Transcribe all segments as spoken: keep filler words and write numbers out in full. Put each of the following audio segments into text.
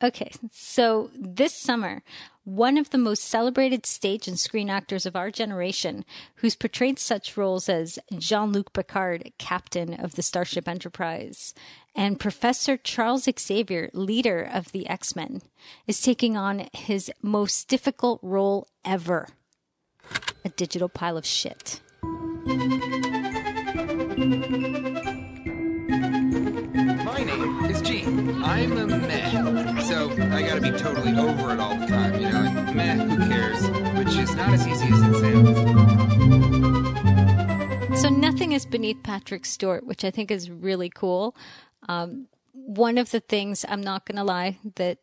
Okay, so this summer, one of the most celebrated stage and screen actors of our generation, who's portrayed such roles as Jean-Luc Picard, captain of the Starship Enterprise, and Professor Charles Xavier, leader of the X-Men, is taking on his most difficult role ever, a digital pile of shit. My name is Gene. I'm a meh, so I gotta be totally over it all the time, you know, and meh, who cares, which is not as easy as it sounds. So nothing is beneath Patrick Stewart, which I think is really cool. Um, one of the things, I'm not gonna lie, that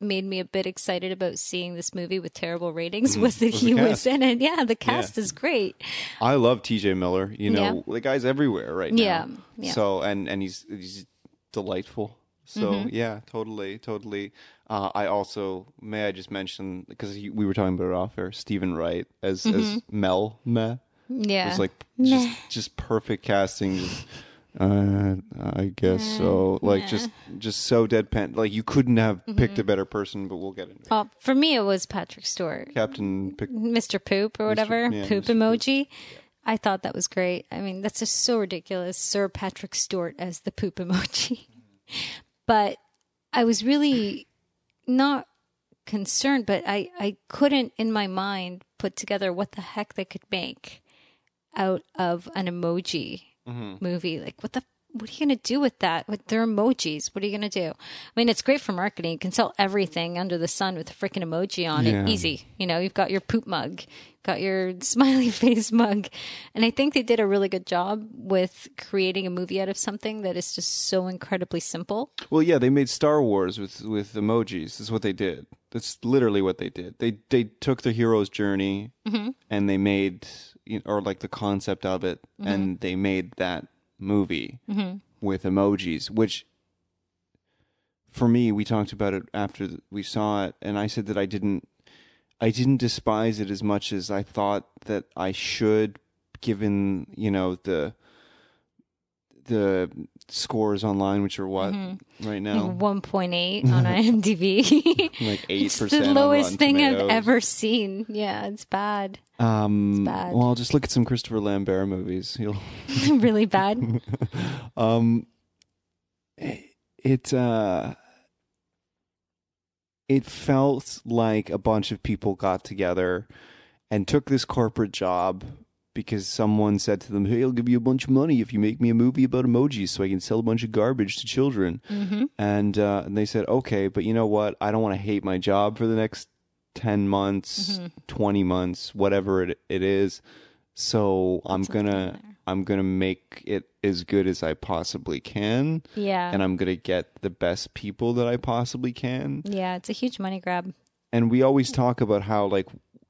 made me a bit excited about seeing this movie with terrible ratings was that was he was in it. Yeah, the cast yeah. is great. I love T J. Miller. You know, yeah. the guy's everywhere right now. Yeah. yeah. So and and he's he's delightful. So mm-hmm. yeah, totally, totally. Uh, I also may I just mention because we were talking about it off air, Stephen Wright as mm-hmm. as Mel Meh. Yeah, it was like just, just perfect casting. Just, Uh, I guess uh, so. Like yeah. just, just so deadpan. Like you couldn't have mm-hmm. picked a better person. But we'll get into it. Oh, for me, it was Patrick Stewart, Captain Pic- Mister Poop or whatever, Mister Yeah, Poop Mister emoji. Poop. I thought that was great. I mean, that's just so ridiculous. Sir Patrick Stewart as the poop emoji. But I was really not concerned. But I, I couldn't in my mind put together what the heck they could make out of an emoji. Mm-hmm. Movie, like what the what are you gonna do with that, with their emojis? What are you gonna do? I mean, it's great for marketing. You can sell everything under the sun with a freaking emoji on yeah. it. Easy. You know, you've got your poop mug, got your smiley face mug, and I think they did a really good job with creating a movie out of something that is just so incredibly simple. Well, yeah, they made Star Wars with with emojis. That's what they did. That's literally what they did. They they took the hero's journey mm-hmm. and they made, you know, or like the concept of it, mm-hmm. and they made that movie mm-hmm. with emojis, which for me, we talked about it after we saw it, and I said that I didn't, I didn't despise it as much as I thought that I should, given, you know, the the scores online, which are what mm-hmm. right now? Like one point eight on IMDb. Like eight percent. It's the lowest thing I've ever seen. Yeah, it's bad. Um, it's bad. Well, I'll just look at some Christopher Lambert movies. You'll really bad? um, it, uh, it felt like a bunch of people got together and took this corporate job because someone said to them, hey, I'll give you a bunch of money if you make me a movie about emojis so I can sell a bunch of garbage to children. Mm-hmm. And uh, and they said, okay, but you know what? I don't want to hate my job for the next ten months, mm-hmm. twenty months, whatever it, it is. So That's I'm going to I'm gonna make it as good as I possibly can. Yeah. And I'm going to get the best people that I possibly can. Yeah, it's a huge money grab. And we always talk about how, like,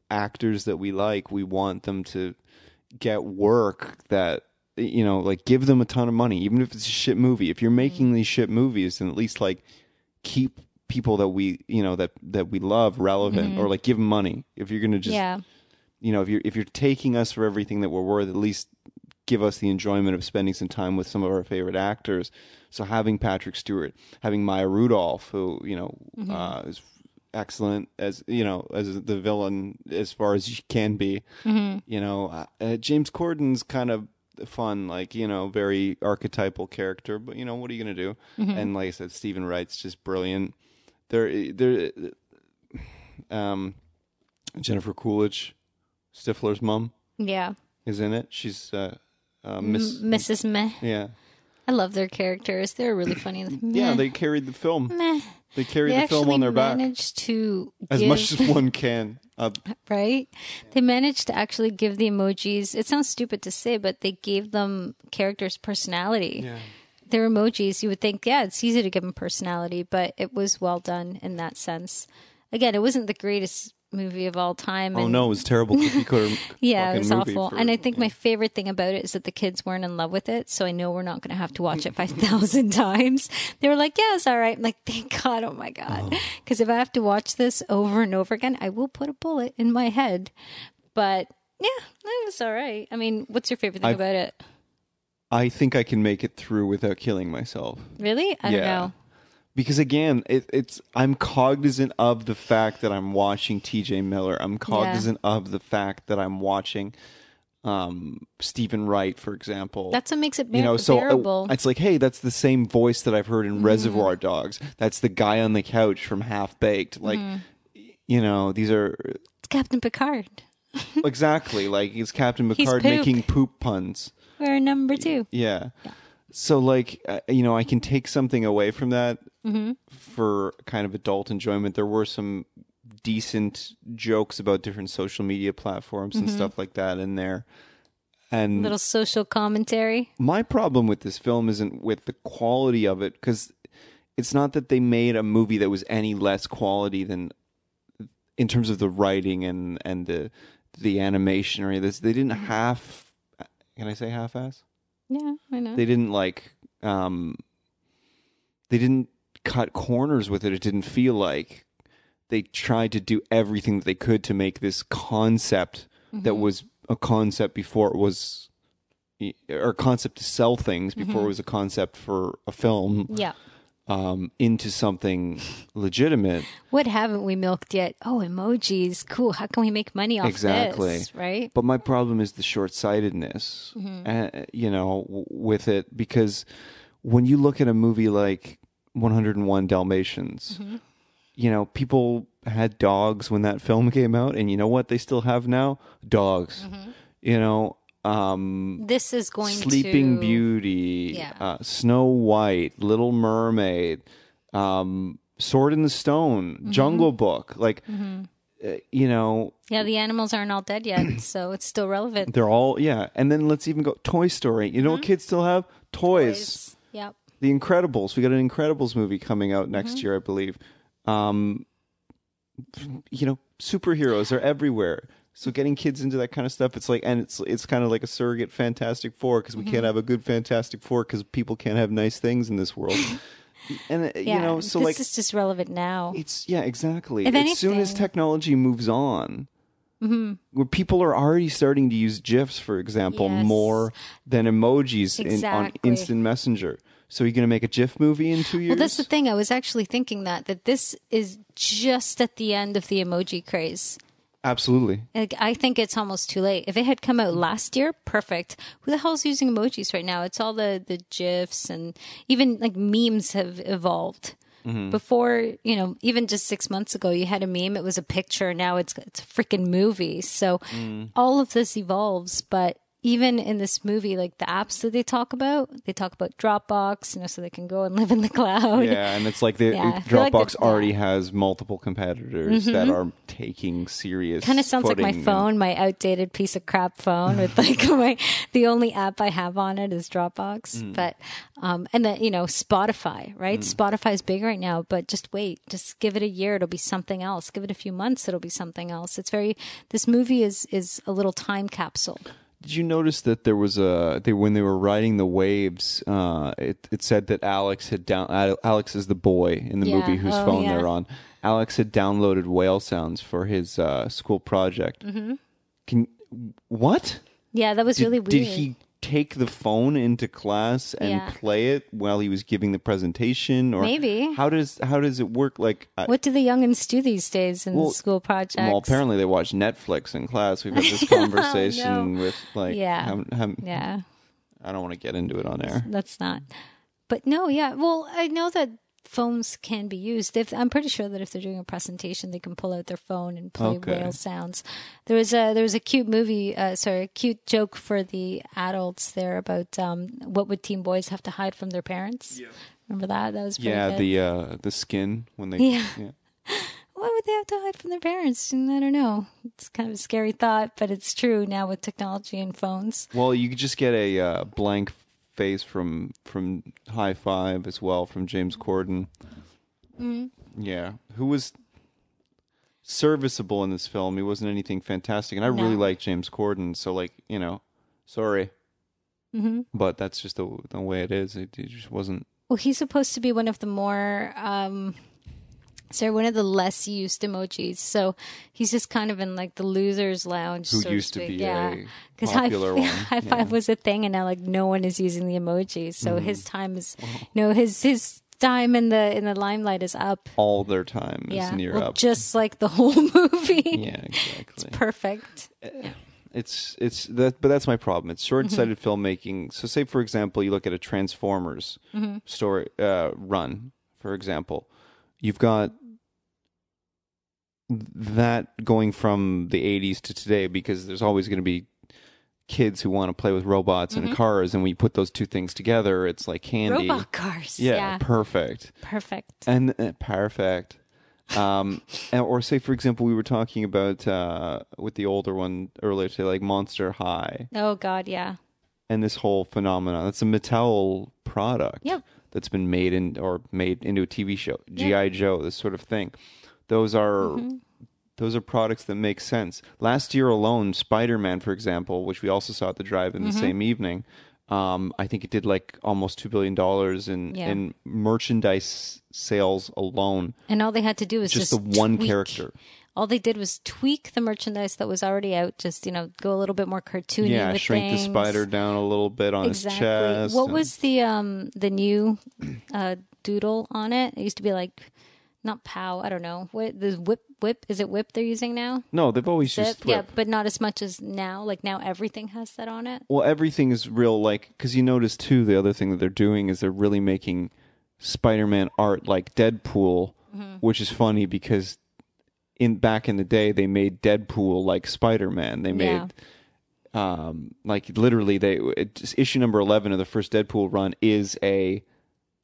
actors that we like, we want them to get work that, you know, like give them a ton of money, even if it's a shit movie. If you're making these shit movies, then at least like keep people that we, you know, that that we love relevant, mm-hmm. or like give them money. If you're gonna just, yeah. you know, if you're if you're taking us for everything that we're worth, at least give us the enjoyment of spending some time with some of our favorite actors. So having Patrick Stewart, having Maya Rudolph, who, you know, mm-hmm. uh, is excellent as, you know, as the villain as far as she can be, mm-hmm. you know, uh, James Corden's kind of fun, like, you know, very archetypal character, but you know, what are you going to do? Mm-hmm. And like I said, Stephen Wright's just brilliant. There, there, um, Jennifer Coolidge, Stifler's mom. Yeah. Is in it. She's, uh, uh Miss M- Missus Meh. Yeah. I love their characters. They're really funny. Yeah. They carried the film. Meh. They carry they the film on their back. They actually managed to As give... much as one can. Uh, right? They managed to actually give the emojis... It sounds stupid to say, but they gave them characters' personality. Yeah. Their emojis, you would think, yeah, it's easy to give them personality, but it was well done in that sense. Again, it wasn't the greatest movie of all time. And... Oh, no, it was terrible. Yeah, it was awful. For, and I think yeah. my favorite thing about it is that the kids weren't in love with it, so I know we're not going to have to watch it five thousand times. They were like, yeah, it's all right. I'm like, thank God, oh my God. Because oh. if I have to watch this over and over again, I will put a bullet in my head. But, yeah, it was all right. I mean, what's your favorite thing I've, about it? I think I can make it through without killing myself. Really? I yeah. don't know. Because again, it, it's I'm cognizant of the fact that I'm watching T J. Miller. I'm cognizant yeah. of the fact that I'm watching um, Stephen Wright, for example. That's what makes it bear- you know, so bearable. It, it's like, hey, that's the same voice that I've heard in mm. Reservoir Dogs. That's the guy on the couch from Half Baked. Like, mm. you know, these are... It's Captain Picard. Exactly. Like, it's Captain Picard poop. making poop puns. We're number two. Yeah. yeah. So, like, uh, you know, I can take something away from that mm-hmm. for kind of adult enjoyment. There were some decent jokes about different social media platforms mm-hmm. and stuff like that in there. And little social commentary. My problem with this film isn't with the quality of it, because it's not that they made a movie that was any less quality than in terms of the writing and, and the the animation or any of this. They didn't half... Can I say half-ass? Yeah, I know. They didn't like, um, they didn't cut corners with it. It didn't feel like they tried to do everything that they could to make this concept mm-hmm. that was a concept before it was, or a concept to sell things before mm-hmm. it was a concept for a film. Yeah. Um, into something legitimate. What haven't we milked yet? Oh, emojis. Cool. How can we make money off exactly. this? Right. But my problem is the short-sightedness, mm-hmm. uh, you know, w- with it. Because when you look at a movie like one oh one Dalmatians, mm-hmm. you know, people had dogs when that film came out. And you know what they still have now? Dogs. Mm-hmm. You know, Um, this is going Sleeping to... Beauty, yeah. uh, Snow White, Little Mermaid, um, Sword in the Stone, mm-hmm. Jungle Book. Like, mm-hmm. uh, you know... Yeah, the animals aren't all dead yet, so it's still relevant. They're all, yeah. And then let's even go Toy Story. You know mm-hmm. what kids still have? Toys. Toys. Yep. The Incredibles. We got an Incredibles movie coming out next mm-hmm. year, I believe. Um, you know, superheroes are everywhere. So getting kids into that kind of stuff, it's like, and it's it's kind of like a surrogate Fantastic Four, because we mm-hmm. can't have a good Fantastic Four because people can't have nice things in this world. And yeah, you know, so this like this is just relevant now. It's yeah, exactly. If as anything, soon as technology moves on, mm-hmm. where people are already starting to use GIFs, for example, yes. more than emojis exactly. in, on instant messenger. So you're going to make a GIF movie in two years? Well, that's the thing. I was actually thinking that that this is just at the end of the emoji craze. Absolutely. Like, I think it's almost too late. If it had come out last year, perfect. Who the hell's using emojis right now? It's all the, the GIFs, and even like memes have evolved. Mm-hmm. Before, you know, even just six months ago, you had a meme. It was a picture. Now it's it's a freaking movie. So mm. all of this evolves. But even in this movie, like the apps that they talk about, they talk about Dropbox, you know, so they can go and live in the cloud. Yeah, and it's like the yeah, Dropbox like the, already yeah. has multiple competitors mm-hmm. that are taking serious. Kind of sounds footing. Like my phone, my outdated piece of crap phone with like my the only app I have on it is Dropbox. Mm. But um, and then you know Spotify, right? Mm. Spotify is big right now, but just wait, just give it a year, it'll be something else. Give it a few months, it'll be something else. It's very this movie is is a little time capsule. Did you notice that there was a they when they were riding the waves? Uh, it it said that Alex had down Alex is the boy in the yeah. movie whose oh, phone yeah. they're on. Alex had downloaded whale sounds for his uh, school project. Mm-hmm. Can what? Yeah, that was did, really weird. Did he take the phone into class and yeah. play it while he was giving the presentation? Or maybe how does how does it work? Like, I, what do the youngins do these days in well, school projects? Well, apparently they watch Netflix in class. We've had this conversation oh, no. with like, yeah, I'm, I'm, yeah. I don't want to get into it on air. That's not. But no, yeah. Well, I know that phones can be used. If, I'm pretty sure that if they're doing a presentation, they can pull out their phone and play okay. whale sounds. There was a there was a cute movie, uh, sorry, a cute joke for the adults there about um, what would teen boys have to hide from their parents. Yeah. Remember that? That was pretty yeah good. the uh, the skin when they yeah. yeah. What would they have to hide from their parents? And I don't know. It's kind of a scary thought, but it's true now with technology and phones. Well, you could just get a uh, blank face from from High Five as well, from James Corden. Mm. Yeah, who was serviceable in this film. He wasn't anything fantastic, and I no. really like James Corden. So, like, you know, sorry, mm-hmm. but that's just the the way it is. It, it just wasn't. Well, he's supposed to be one of the more, um, sorry, one of the less used emojis. So he's just kind of in like the losers' lounge. Who so used to, to be yeah. a Because high, high five yeah. was a thing, and now like no one is using the emoji, so mm. his time is, you know, his his time in the in the limelight is up. All their time yeah. is near well, up. Just like the whole movie. Yeah, exactly. It's perfect. Yeah. It's it's that, but that's my problem. It's short-sighted mm-hmm. filmmaking. So, say for example, you look at a Transformers mm-hmm. story uh, run, for example. You've got that going from the eighties to today, because there's always going to be kids who want to play with robots mm-hmm. and cars, and when you put those two things together, it's like candy. Robot cars. Yeah, yeah. perfect. Perfect. And uh, perfect. um, and, or say, for example, we were talking about uh, with the older one earlier today, like Monster High. Oh, God, yeah. And this whole phenomenon. That's a Mattel product yep. that's been made in or made into a T V show. G I. Yep. Joe, this sort of thing. Those are mm-hmm. those are products that make sense. Last year alone, Spider-Man, for example, which we also saw at the drive-in mm-hmm. the same evening, um, I think it did like almost two billion dollars in, yeah. in merchandise sales alone. And all they had to do was just, just the one tweak. character. All they did was tweak the merchandise that was already out. Just, you know, go a little bit more cartoony. Yeah, with shrink things. The spider down a little bit on exactly. his chest. What and... was the um the new uh, doodle on it? It used to be like, not pow, I don't know. What the whip whip is it whip they're using now? No, they've always Zip. used whip. Yeah, but not as much as now. Like now, everything has that on it. Well, everything is real. Like because you notice too, the other thing that they're doing is they're really making Spider-Man art like Deadpool, mm-hmm. which is funny because in back in the day they made Deadpool like Spider-Man. They made yeah. um, like literally they it, issue number eleven of the first Deadpool run is a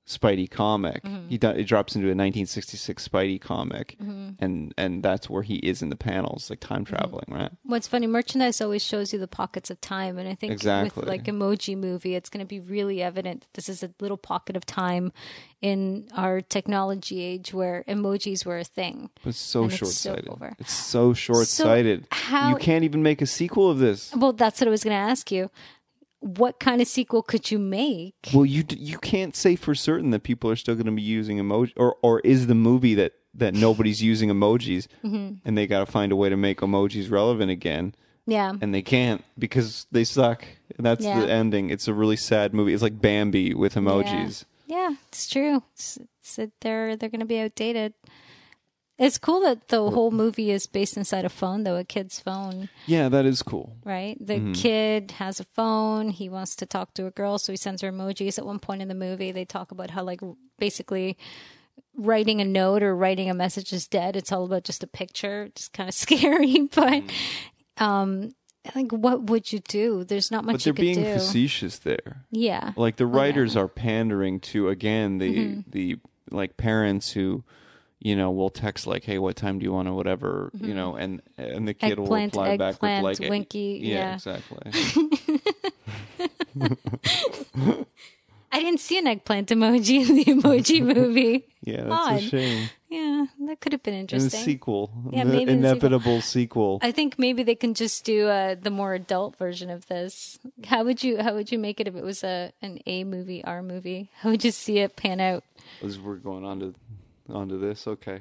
Spidey comic. Mm-hmm. He do, he drops into a nineteen sixty-six Spidey comic, mm-hmm. and and that's where he is in the panels, like time traveling, mm-hmm. right? What's funny, merchandise always shows you the pockets of time, and I think exactly. with like Emoji Movie, it's going to be really evident that this is a little pocket of time in our technology age where emojis were a thing. But it's so short-sighted. It's so, it's so short-sighted. So how, you can't even make a sequel of this. Well, that's what I was going to ask you. What kind of sequel could you make? Well, you you can't say for certain that people are still going to be using emoji, or, or is the movie that, that nobody's using emojis, mm-hmm. and they got to find a way to make emojis relevant again. Yeah, and they can't because they suck. That's yeah. the ending. It's a really sad movie. It's like Bambi with emojis. Yeah, yeah it's true. It's, it's, they're they're going to be outdated. It's cool that the whole movie is based inside a phone, though, a kid's phone. Yeah, that is cool. Right? The mm-hmm. kid has a phone. He wants to talk to a girl, so he sends her emojis. At one point in the movie, they talk about how, like, basically writing a note or writing a message is dead. It's all about just a picture. It's kind of scary, but um, like, what would you do? There's not much you could do. But they're being facetious there. Yeah. Like, the writers oh, yeah. are pandering to, again, the mm-hmm. the, like, parents who... You know, we'll text like, "Hey, what time do you want to whatever?" Mm-hmm. You know, and and the kid eggplant, will reply back eggplant, with like, "Winky." Yeah, yeah. exactly. I didn't see an eggplant emoji in the Emoji Movie. Yeah, that's Odd. a shame. Yeah, that could have been interesting. And a sequel. Yeah, the maybe inevitable the sequel. sequel. I think maybe they can just do uh, the more adult version of this. How would you How would you make it if it was a an A movie, R movie? How would you see it pan out? As we're going on to. Onto this, okay.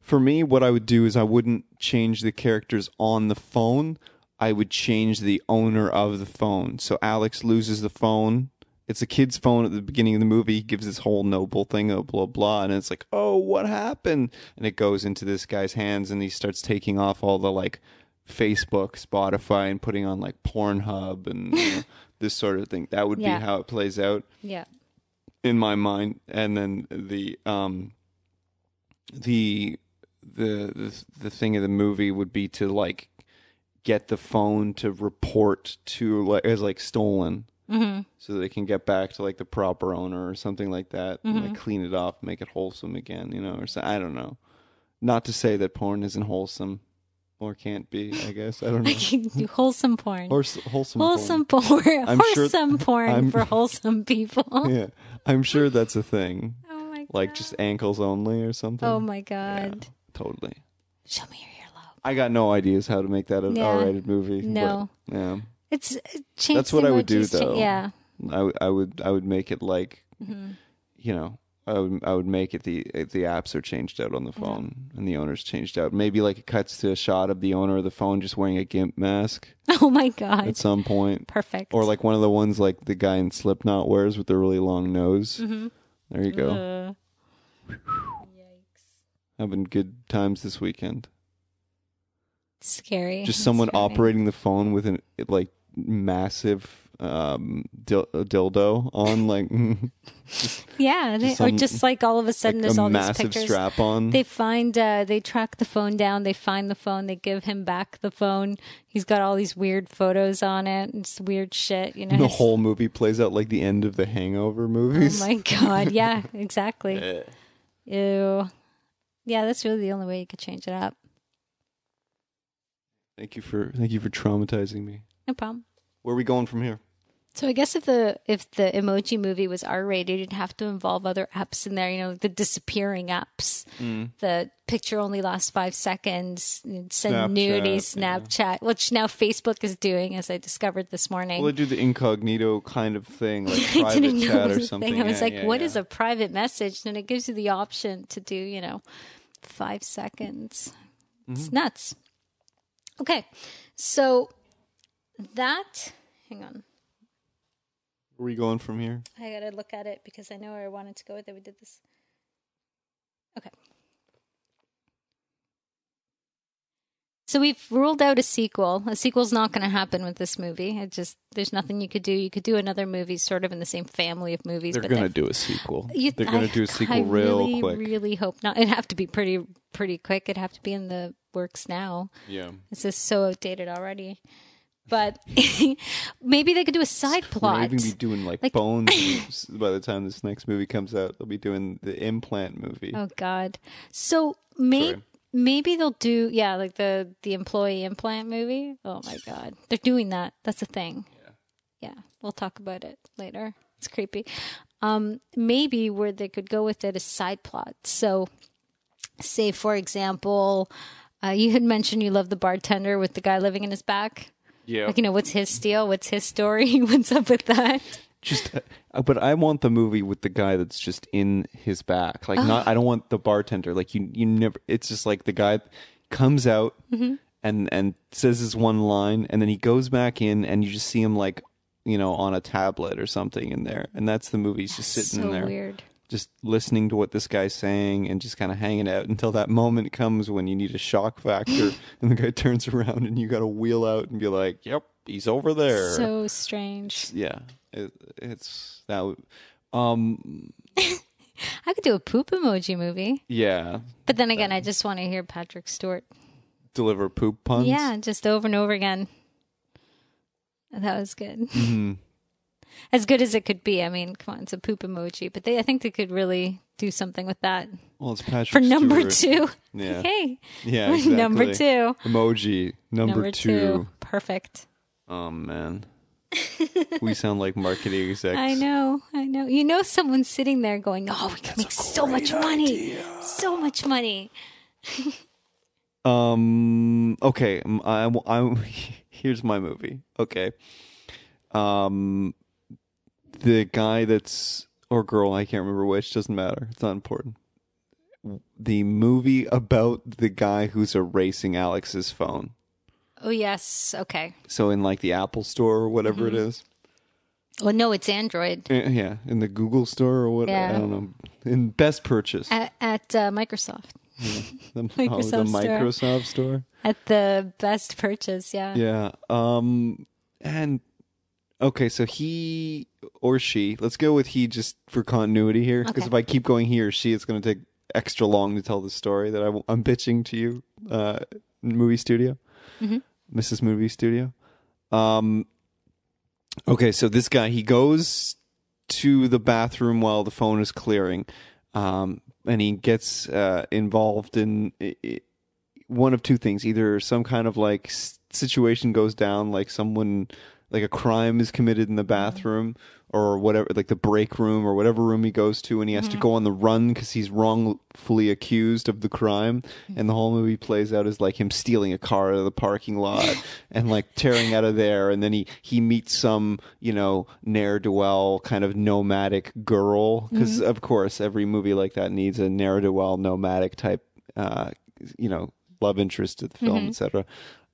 For me, what I would do is I wouldn't change the characters on the phone. I would change the owner of the phone. So Alex loses the phone. It's a kid's phone at the beginning of the movie. He gives this whole noble thing, blah, blah, blah. And it's like, oh, what happened? And it goes into this guy's hands and he starts taking off all the like Facebook, Spotify, and putting on like Pornhub and you know, this sort of thing. That would yeah. be how it plays out. Yeah. In my mind, and then the um, the, the the the thing of the movie would be to like get the phone to report to like as like stolen, mm-hmm. so they can get back to like the proper owner or something like that, mm-hmm. and like, clean it up, make it wholesome again, you know, or so I don't know. Not to say that porn isn't wholesome. Or can't be, I guess. I don't know. I can do wholesome porn. Or wholesome, wholesome porn. porn. I'm wholesome sure th- porn I'm... for wholesome people. Yeah. I'm sure that's a thing. Oh, my God. Like just ankles only or something. Oh, my God. Yeah, totally. Show me your earlobe. I got no ideas how to make that an yeah. R-rated movie. No. But, yeah. It's it changed. That's what I would do, though. Cha- yeah. I, I, would, I would make it like, mm-hmm. you know. I would I would make it the the apps are changed out on the phone yeah. and the owner's changed out. Maybe like it cuts to a shot of the owner of the phone just wearing a gimp mask. Oh my God! At some point, perfect. Or like one of the ones like the guy in Slipknot wears with the really long nose. Mm-hmm. There you go. Uh, yikes. Having good times this weekend. Scary. Just someone Scary. operating the phone with an like massive um, dil- dildo on, like. Yeah, they, some, or just like all of a sudden, like there's a all these pictures. Massive strap on. They find, uh, they track the phone down. They find the phone. They give him back the phone. He's got all these weird photos on it. It's weird shit, you know. And the whole movie plays out like the end of the Hangover movies. Oh my god! Yeah, exactly. Ew. Yeah, that's really the only way you could change it up. Thank you for thank you for traumatizing me. No problem. Where are we going from here? So I guess if the if the Emoji Movie was R-rated, it'd have to involve other apps in there, you know, the disappearing apps, mm. the picture only lasts five seconds, send Snapchat, nudity, Snapchat, yeah. which now Facebook is doing, as I discovered this morning. Well, they do the incognito kind of thing, like private I didn't know chat or something. Thing. I was yeah, like, yeah, what yeah. is a private message? And it gives you the option to do, you know, five seconds. Mm-hmm. It's nuts. Okay, so that, hang on. Where are we going from here? I gotta look at it because I know where I wanted to go with it. We did this. Okay. So we've ruled out a sequel. A sequel's not going to happen with this movie. It just, there's nothing you could do. You could do another movie sort of in the same family of movies. They're going to do a sequel. You, they're going to do a sequel I real really, quick. I really hope not. It'd have to be pretty, pretty quick. It'd have to be in the works now. Yeah. It's just so outdated already. But maybe they could do a side plot. Maybe be doing like, like Bones by the time this next movie comes out. They'll be doing the implant movie. Oh, God. So maybe... Maybe they'll do, yeah, like the, the employee implant movie. Oh, my God. They're doing that. That's a thing. Yeah. Yeah. We'll talk about it later. It's creepy. Um, maybe where they could go with it is side plots. So, say, for example, uh, you had mentioned you love the bartender with the guy living in his back. Yeah. Like, you know, what's his steal? What's his story? What's up with that? Just, uh, but I want the movie with the guy that's just in his back. Like, oh. not. I don't want the bartender. Like, you, you never. It's just like the guy comes out mm-hmm. and and says his one line, and then he goes back in, and you just see him like, you know, on a tablet or something in there, and that's the movie. He's just that's sitting so in there, weird. Just listening to what this guy's saying, and just kind of hanging out until that moment comes when you need a shock factor, and the guy turns around, and you got to wheel out and be like, "Yep, he's over there." So strange. Yeah. It, it's that. Um, I could do a poop emoji movie. Yeah, but then again, um, I just want to hear Patrick Stewart deliver poop puns. Yeah, just over and over again. That was good. Mm-hmm. As good as it could be. I mean, come on, it's a poop emoji, but they, I think they could really do something with that. Well, it's Patrick for number Stewart. Two. Yeah. Hey. Yeah. Exactly. Number two emoji. Number, number two. two. Perfect. Oh man. We sound like marketing execs. I know, I know. You know someone's sitting there going, oh, we can make so much idea. money. So much money. um. Okay, I, I, here's my movie. Okay. Um, the guy that's, or girl, I can't remember which, doesn't matter. It's not important. The movie about the guy who's erasing Alex's phone. Oh, yes. Okay. So in like the Apple Store or whatever mm-hmm. it is. Well, no, it's Android. Uh, yeah. In the Google Store or whatever. Yeah. I don't know. In Best Purchase. At, at uh, Microsoft. Yeah. The, Microsoft, oh, the store. Microsoft Store. At the Best Purchase. Yeah. Yeah. Um, and okay. So he or she, let's go with he just for continuity here. Because okay. if I keep going he or she, it's going to take extra long to tell the story that I, I'm pitching to you, uh, movie studio. Mm-hmm. Missus Movie Studio. Um, okay, so this guy, he goes to the bathroom while the phone is clearing, um, and he gets uh, involved in it, it, one of two things. Either some kind of like s- situation goes down, like someone, like a crime is committed in the bathroom mm-hmm. or whatever, like the break room or whatever room he goes to, and he has mm-hmm. to go on the run because he's wrongfully accused of the crime. Mm-hmm. And the whole movie plays out as like him stealing a car out of the parking lot and like tearing out of there. And then he, he meets some, you know, ne'er-do-well kind of nomadic girl. Because, mm-hmm. of course, every movie like that needs a ne'er-do-well nomadic type, uh, you know, love interest to the film, mm-hmm. et cetera.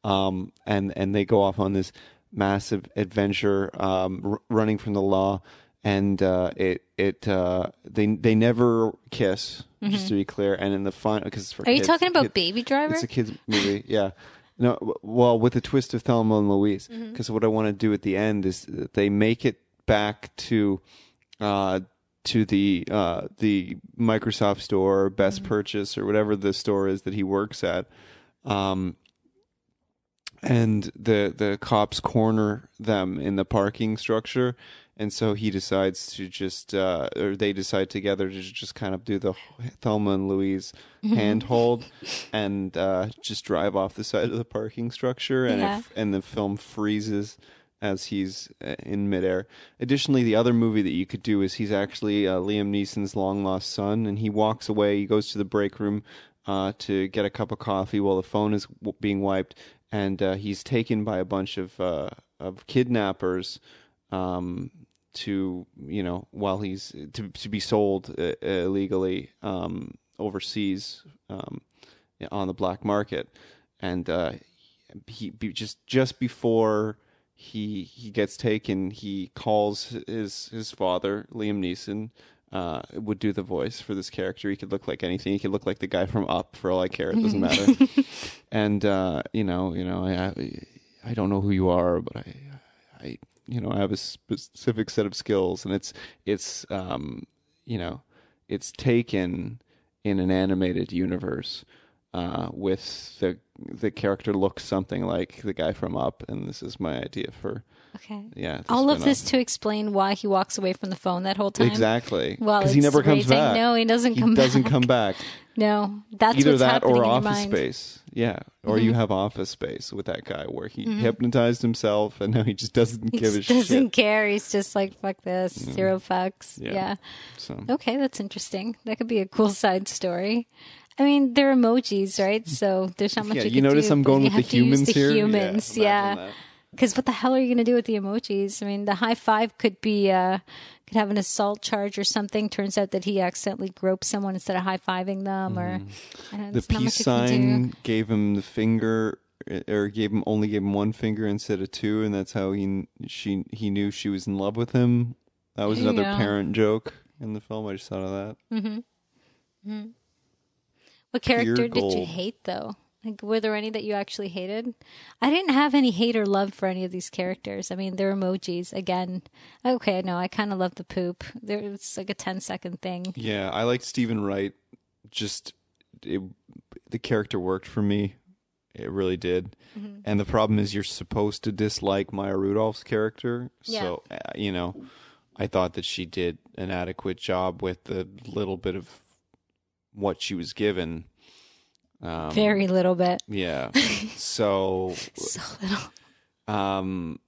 Um, and, and they go off on this massive adventure, um, r- running from the law, and uh, it it uh, they they never kiss, mm-hmm. just to be clear. And in the final, because it's for are kids, you talking about it, Baby Driver? It's a kids movie, yeah. No, well, with a twist of Thelma and Louise, because mm-hmm. what I want to do at the end is they make it back to uh, to the uh, the Microsoft Store, Best mm-hmm. Purchase, or whatever the store is that he works at. Um, and the the cops corner them in the parking structure, and so he decides to just, uh, or they decide together to just kind of do the Thelma and Louise handhold and uh, just drive off the side of the parking structure, and yeah. it, and the film freezes as he's in midair. Additionally, the other movie that you could do is he's actually uh, Liam Neeson's long lost son, and he walks away. He goes to the break room uh, to get a cup of coffee while the phone is w- being wiped, and uh, he's taken by a bunch of uh, of kidnappers. Um, to you know, while he's to to be sold uh, illegally um, overseas um, on the black market, and uh, he be just just before he he gets taken, he calls his his father, Liam Neeson. Uh, would do the voice for this character. He could look like anything. He could look like the guy from Up. For all I care, it doesn't matter. And uh, you know, you know, I I don't know who you are, but I I. You know, I have a specific set of skills, and it's it's um, you know, it's taken in an animated universe uh, with the the character looks something like the guy from Up, and this is my idea for okay, yeah, all of this to explain why he walks away from the phone that whole time exactly. Well, because he never comes raising, back. No, he doesn't he come. Doesn't back. come back. No, that's either what's that or Office Space. Yeah, or mm-hmm. you have Office Space with that guy where he mm-hmm. hypnotized himself and now he just doesn't he give just a doesn't shit. Doesn't care. He's just like fuck this, mm. zero fucks. Yeah. yeah. So. Okay, that's interesting. That could be a cool side story. I mean, they're emojis, right? So there's not much. Yeah, you, you can notice do, I'm going with the humans the here. Humans, yeah. yeah. Because what the hell are you going to do with the emojis? I mean, the high five could be uh, could have an assault charge or something. Turns out that he accidentally groped someone instead of high fiving them, or mm-hmm. uh, the peace sign gave him the finger, or gave him only gave him one finger instead of two, and that's how he she he knew she was in love with him. That was another know. parent joke in the film. I just thought of that. Mm-hmm. Mm-hmm. What character did you hate though? Like, were there any that you actually hated? I didn't have any hate or love for any of these characters. I mean, they're emojis. Again, okay, no, I kind of love the poop. There, it's like a ten-second thing. Yeah, I liked Stephen Wright. Just, it, the character worked for me. It really did. Mm-hmm. And the problem is you're supposed to dislike Maya Rudolph's character. Yeah. So, uh, you know, I thought that she did an adequate job with the little bit of what she was given. Um, Very little bit. Yeah. So. so little. Um,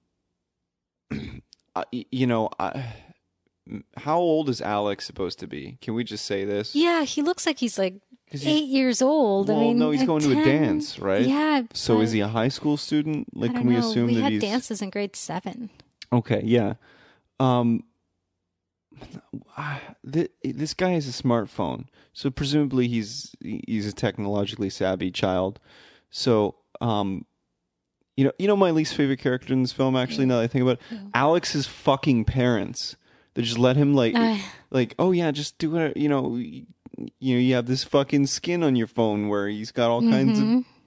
I, you know, I, how old is Alex supposed to be? Can we just say this? Yeah, he looks like he's like eight he's, years old. Well, I mean, no, he's like going ten. To a dance, right? Yeah. So is he a high school student? Like, can we know. assume we that he's... We had dances in grade seven. Okay, yeah. Um. This guy has a smartphone, so presumably he's he's a technologically savvy child. So, um, you know, you know my least favorite character in this film. Actually, now that I think about it, Alex's fucking parents. They just let him like, uh, like, oh yeah, just do it. You know, you know, you have this fucking skin on your phone where he's got all mm-hmm. kinds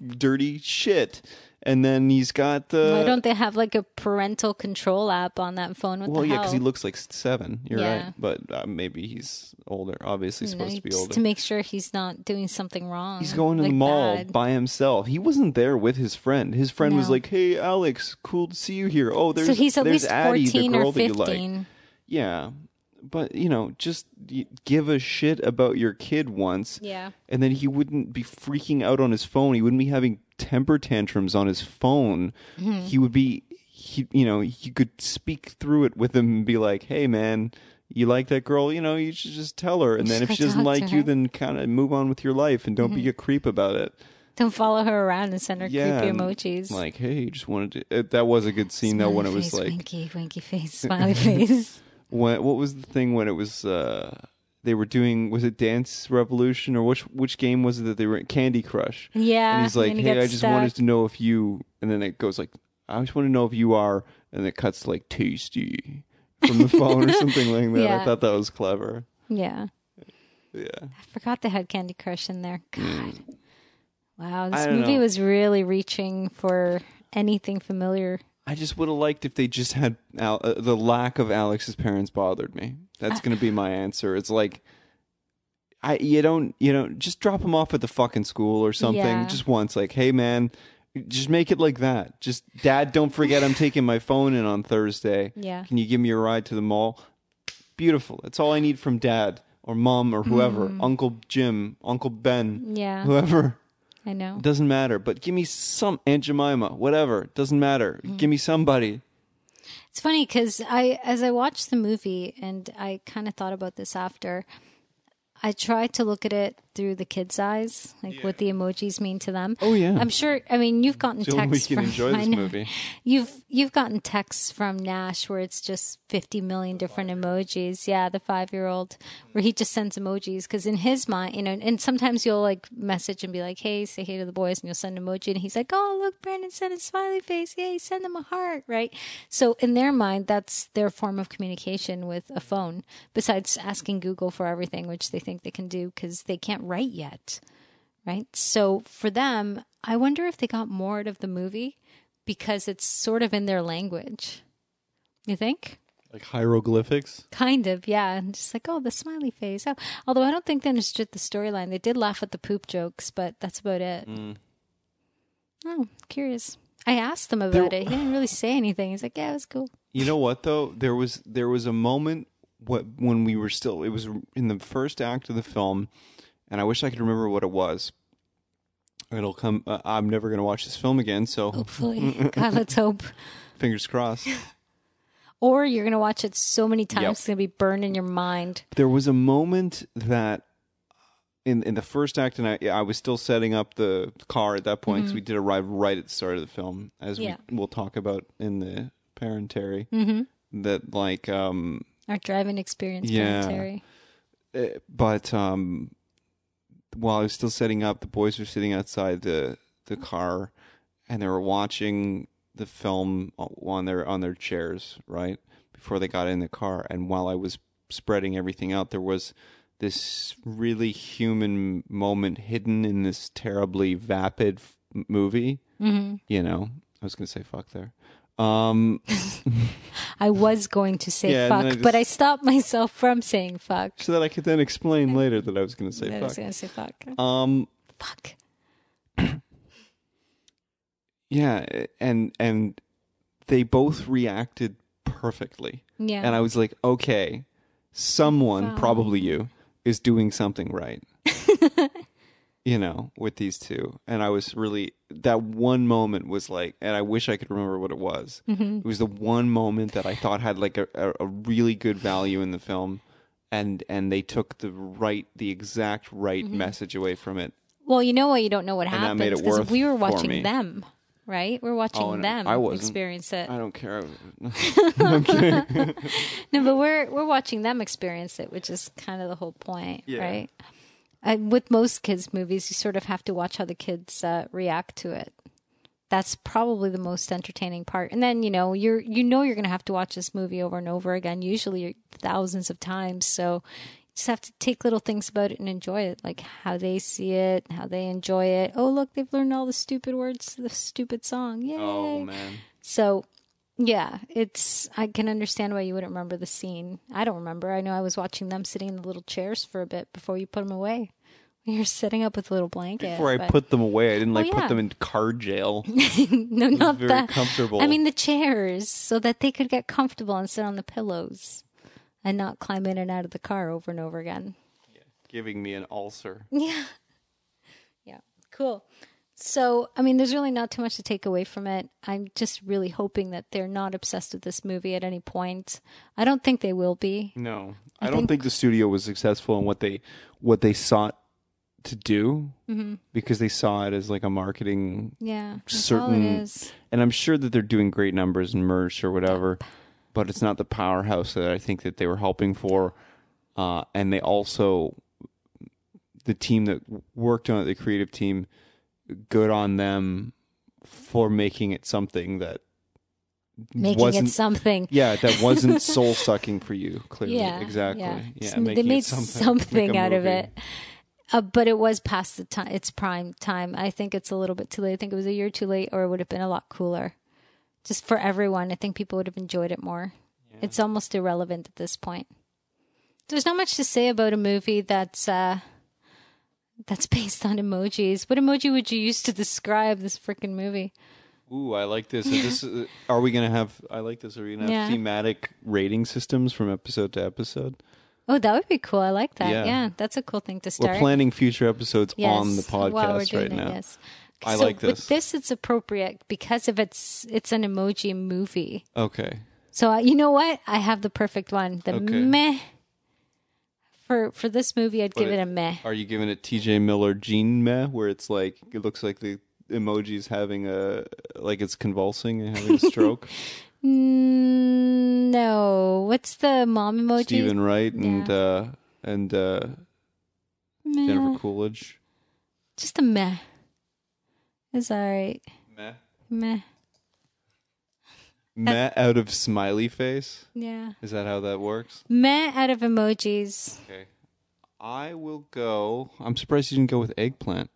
of dirty shit. And then he's got the... Why don't they have like a parental control app on that phone? What well, the yeah, because he looks like seven. You're yeah. right. But uh, maybe he's older. Obviously no, supposed to be older. To make sure he's not doing something wrong. He's going to like the mall bad. by himself. He wasn't there with his friend. His friend no. was like, hey, Alex, cool to see you here. Oh, there's, so he's at there's least Addie, fourteen the girl or fifteen. That you like. Yeah. But, you know, just give a shit about your kid once. Yeah. And then he wouldn't be freaking out on his phone. He wouldn't be having... temper tantrums on his phone. Mm-hmm. He would be, he, you know, he could speak through it with him and be like, hey man, you like that girl? You know, you should just tell her. And you then if she doesn't like you, her. then kind of move on with your life and don't mm-hmm. be a creep about it. Don't follow her around and send her yeah, creepy emojis. Like, hey, you just wanted to, it, that was a good scene smiley though when face, it was like. Winky, winky face, smiley face. What, what was the thing when it was, uh, they were doing, was it Dance Revolution or which which game was it that they were in? Candy Crush. Yeah. And he's like, and he hey, I just stuck. wanted to know if you, and then it goes like, I just want to know if you are, and it cuts to like tasty. from the phone or something like that. Yeah. I thought that was clever. Yeah. Yeah. I forgot they had Candy Crush in there. God. Mm. Wow. This movie know. was really reaching for anything familiar. I just would have liked if they just had Al- uh, the lack of Alex's parents bothered me. That's uh, going to be my answer. It's like, I you don't, you know, just drop him off at the fucking school or something. Yeah. Just once. Like, hey, man, just make it like that. Just, Dad, don't forget I'm taking my phone in on Thursday. Yeah. Can you give me a ride to the mall? Beautiful. That's all I need from Dad or Mom or whoever. Mm. Uncle Jim, Uncle Ben. Yeah. Whoever. I know. Doesn't matter. But give me some, Aunt Jemima, whatever. Doesn't matter. Mm. Give me somebody. It's funny because I, as I watched the movie, and I kind of thought about this after, I tried to look at it through the kids' eyes, like yeah. what the emojis mean to them. Oh, yeah. I'm sure, I mean, you've gotten Jill, texts we can from... enjoy this movie. You've, you've gotten texts from Nash where it's just fifty million the different emojis. Yeah, the five-year-old, where he just sends emojis. Because in his mind, you know, and sometimes you'll, like, message and be like, hey, say hey to the boys, and you'll send an emoji. And he's like, oh, look, Brandon sent a smiley face. Yay, send them a heart, right? So in their mind, that's their form of communication with a phone, besides asking Google for everything, which they think they can do because they can't write yet, right? So for them, I wonder if they got more out of the movie because it's sort of in their language. You think? Like hieroglyphics? Kind of, yeah. And just like, oh, the smiley face. Oh. Although I don't think they understood the storyline. They did laugh at the poop jokes, but that's about it. Mm. Oh, curious. I asked them about there... it. He didn't really say anything. He's like, yeah, it was cool. You know what, though? There was there was a moment what when we were still... It was in the first act of the film... And I wish I could remember what it was. It'll come. Uh, I'm never going to watch this film again. So hopefully, God, let's hope. Fingers crossed. Or you're going to watch it so many times, yep. It's going to be burned in your mind. There was a moment that in in the first act, and I I was still setting up the car at that point because mm-hmm. we did arrive right at the start of the film, as yeah. we, we'll talk about in the parentary. Mm-hmm. That like um, our driving experience, yeah, parentary. It, but um. While I was still setting up, the boys were sitting outside the, the car, and they were watching the film on their on their chairs, right, before they got in the car. And while I was spreading everything out, there was this really human moment hidden in this terribly vapid f- movie. Mm-hmm. You know, I was going to say fuck there. Um, I was going to say yeah, fuck, I just, but I stopped myself from saying fuck, so that I could then explain later that I was going to say fuck. I was going to say fuck. Um, fuck. Yeah, and and they both reacted perfectly. Yeah, and I was like, okay, someone, wow. probably you, is doing something right. You know, with these two. And I was really, that one moment was like, and I wish I could remember what it was. Mm-hmm. It was the one moment that I thought had like a, a, a really good value in the film. And and they took the right, the exact right mm-hmm. message away from it. Well, you know what? You don't know what and happens because we were watching them, right? We're watching oh, them I experience it. I don't care. I'm kidding. No, but we're, we're watching them experience it, which is kind of the whole point, yeah. right? I, with most kids' movies, you sort of have to watch how the kids uh, react to it. That's probably the most entertaining part. And then, you know, you're you know you're going to have to watch this movie over and over again, usually thousands of times. So you just have to take little things about it and enjoy it, like how they see it, how they enjoy it. Oh, look, they've learned all the stupid words to the stupid song. Yay. Oh, man. So, yeah, it's I can understand why you wouldn't remember the scene. I don't remember. I know I was watching them sitting in the little chairs for a bit before you put them away. You're setting up with a little blanket. Before I but... put them away, I didn't like oh, yeah. put them in car jail. No, not very that. Comfortable. I mean the chairs, so that they could get comfortable and sit on the pillows, and not climb in and out of the car over and over again. Yeah, giving me an ulcer. Yeah, yeah, cool. So, I mean, there's really not too much to take away from it. I'm just really hoping that they're not obsessed with this movie at any point. I don't think they will be. No. I, I don't think... think the studio was successful in what they what they sought to do mm-hmm. because they saw it as like a marketing yeah, certain that's all it is. And I'm sure that they're doing great numbers and merch or whatever, yep. but it's not the powerhouse that I think that they were hoping for. Uh, and they also the team that worked on it, the creative team, good on them for making it something that making it something. Yeah, that wasn't soul sucking for you. Clearly, yeah, exactly. Yeah, yeah so they made something, something out movie. of it. Uh, but it was past the time. It's prime time. I think it's a little bit too late. I think it was a year too late, or it would have been a lot cooler, just for everyone. I think people would have enjoyed it more. Yeah. It's almost irrelevant at this point. There's not much to say about a movie that's uh, that's based on emojis. What emoji would you use to describe this freaking movie? Ooh, I like this. Is this are we gonna have? I like this. Are we gonna have yeah. thematic rating systems from episode to episode? Oh, that would be cool. I like that. Yeah, yeah, that's a cool thing to start. We're planning future episodes yes. on the podcast right it, now. Yes. I so like this. With this, it's appropriate because of it's it's an emoji movie. Okay. So uh, you know what? I have the perfect one. The okay. meh. For for this movie, I'd but give it, it a meh. Are you giving it T J Miller Gene meh, where it's like it looks like the emoji's having a like it's convulsing and having a stroke? No, what's the mom emoji? Stephen Wright and yeah. uh, and uh, Jennifer Coolidge. Just a meh. It's all right. Meh. Meh. Meh out of smiley face. Yeah. Is that how that works? Meh out of emojis. Okay. I will go. I'm surprised you didn't go with eggplant.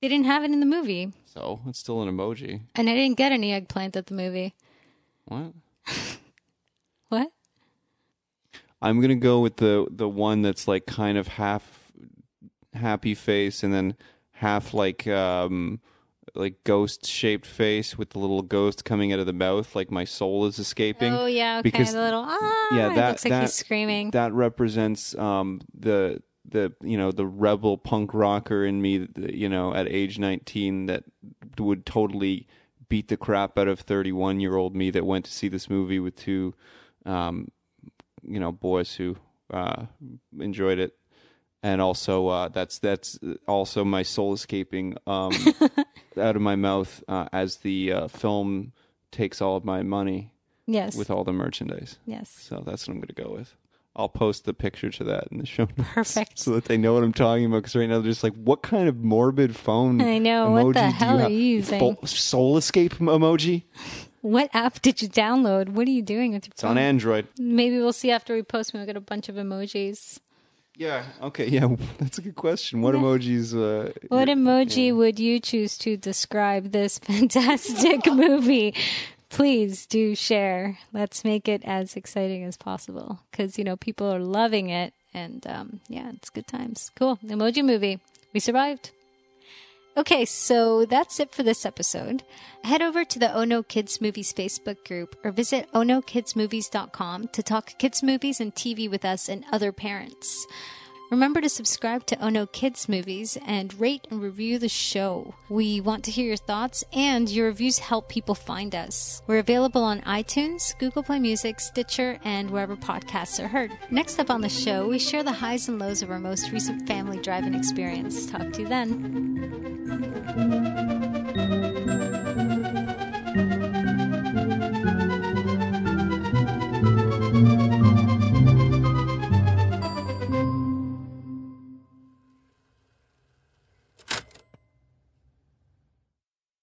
They didn't have it in the movie. So it's still an emoji. And I didn't get any eggplant at the movie. What? What? I'm gonna go with the the one that's like kind of half happy face and then half like um like ghost shaped face with the little ghost coming out of the mouth, like my soul is escaping. Oh yeah, okay. Because, the little ah, yeah, that looks like that, he's screaming. That represents um the the you know the rebel punk rocker in me, you know, at age nineteen that would totally beat the crap out of thirty-one-year-old me that went to see this movie with two, um, you know, boys who uh, enjoyed it, and also uh, that's that's also my soul escaping um, out of my mouth uh, as the uh, film takes all of my money. Yes, with all the merchandise. Yes, so that's what I'm going to go with. I'll post the picture to that in the show notes. Perfect. So that they know what I'm talking about. Because right now they're just like, what kind of morbid phone I know. Emoji what the hell you are you using? Soul escape emoji? What app did you download? What are you doing with your it's phone? It's on Android. Maybe we'll see after we post when we get a bunch of emojis. Yeah. Okay. Yeah. That's a good question. What yeah. emojis? Uh, what emoji yeah. would you choose to describe this fantastic movie? Please do share. Let's make it as exciting as possible because, you know, people are loving it. And, um, yeah, it's good times. Cool. Emoji movie. We survived. Okay, so that's it for this episode. Head over to the Oh No Kids Movies Facebook group or visit oh no kids movies dot com to talk kids movies and T V with us and other parents. Remember to subscribe to Oh No Kids Movies and rate and review the show. We want to hear your thoughts, and your reviews help people find us. We're available on iTunes, Google Play Music, Stitcher, and wherever podcasts are heard. Next up on the show, we share the highs and lows of our most recent family driving experience. Talk to you then.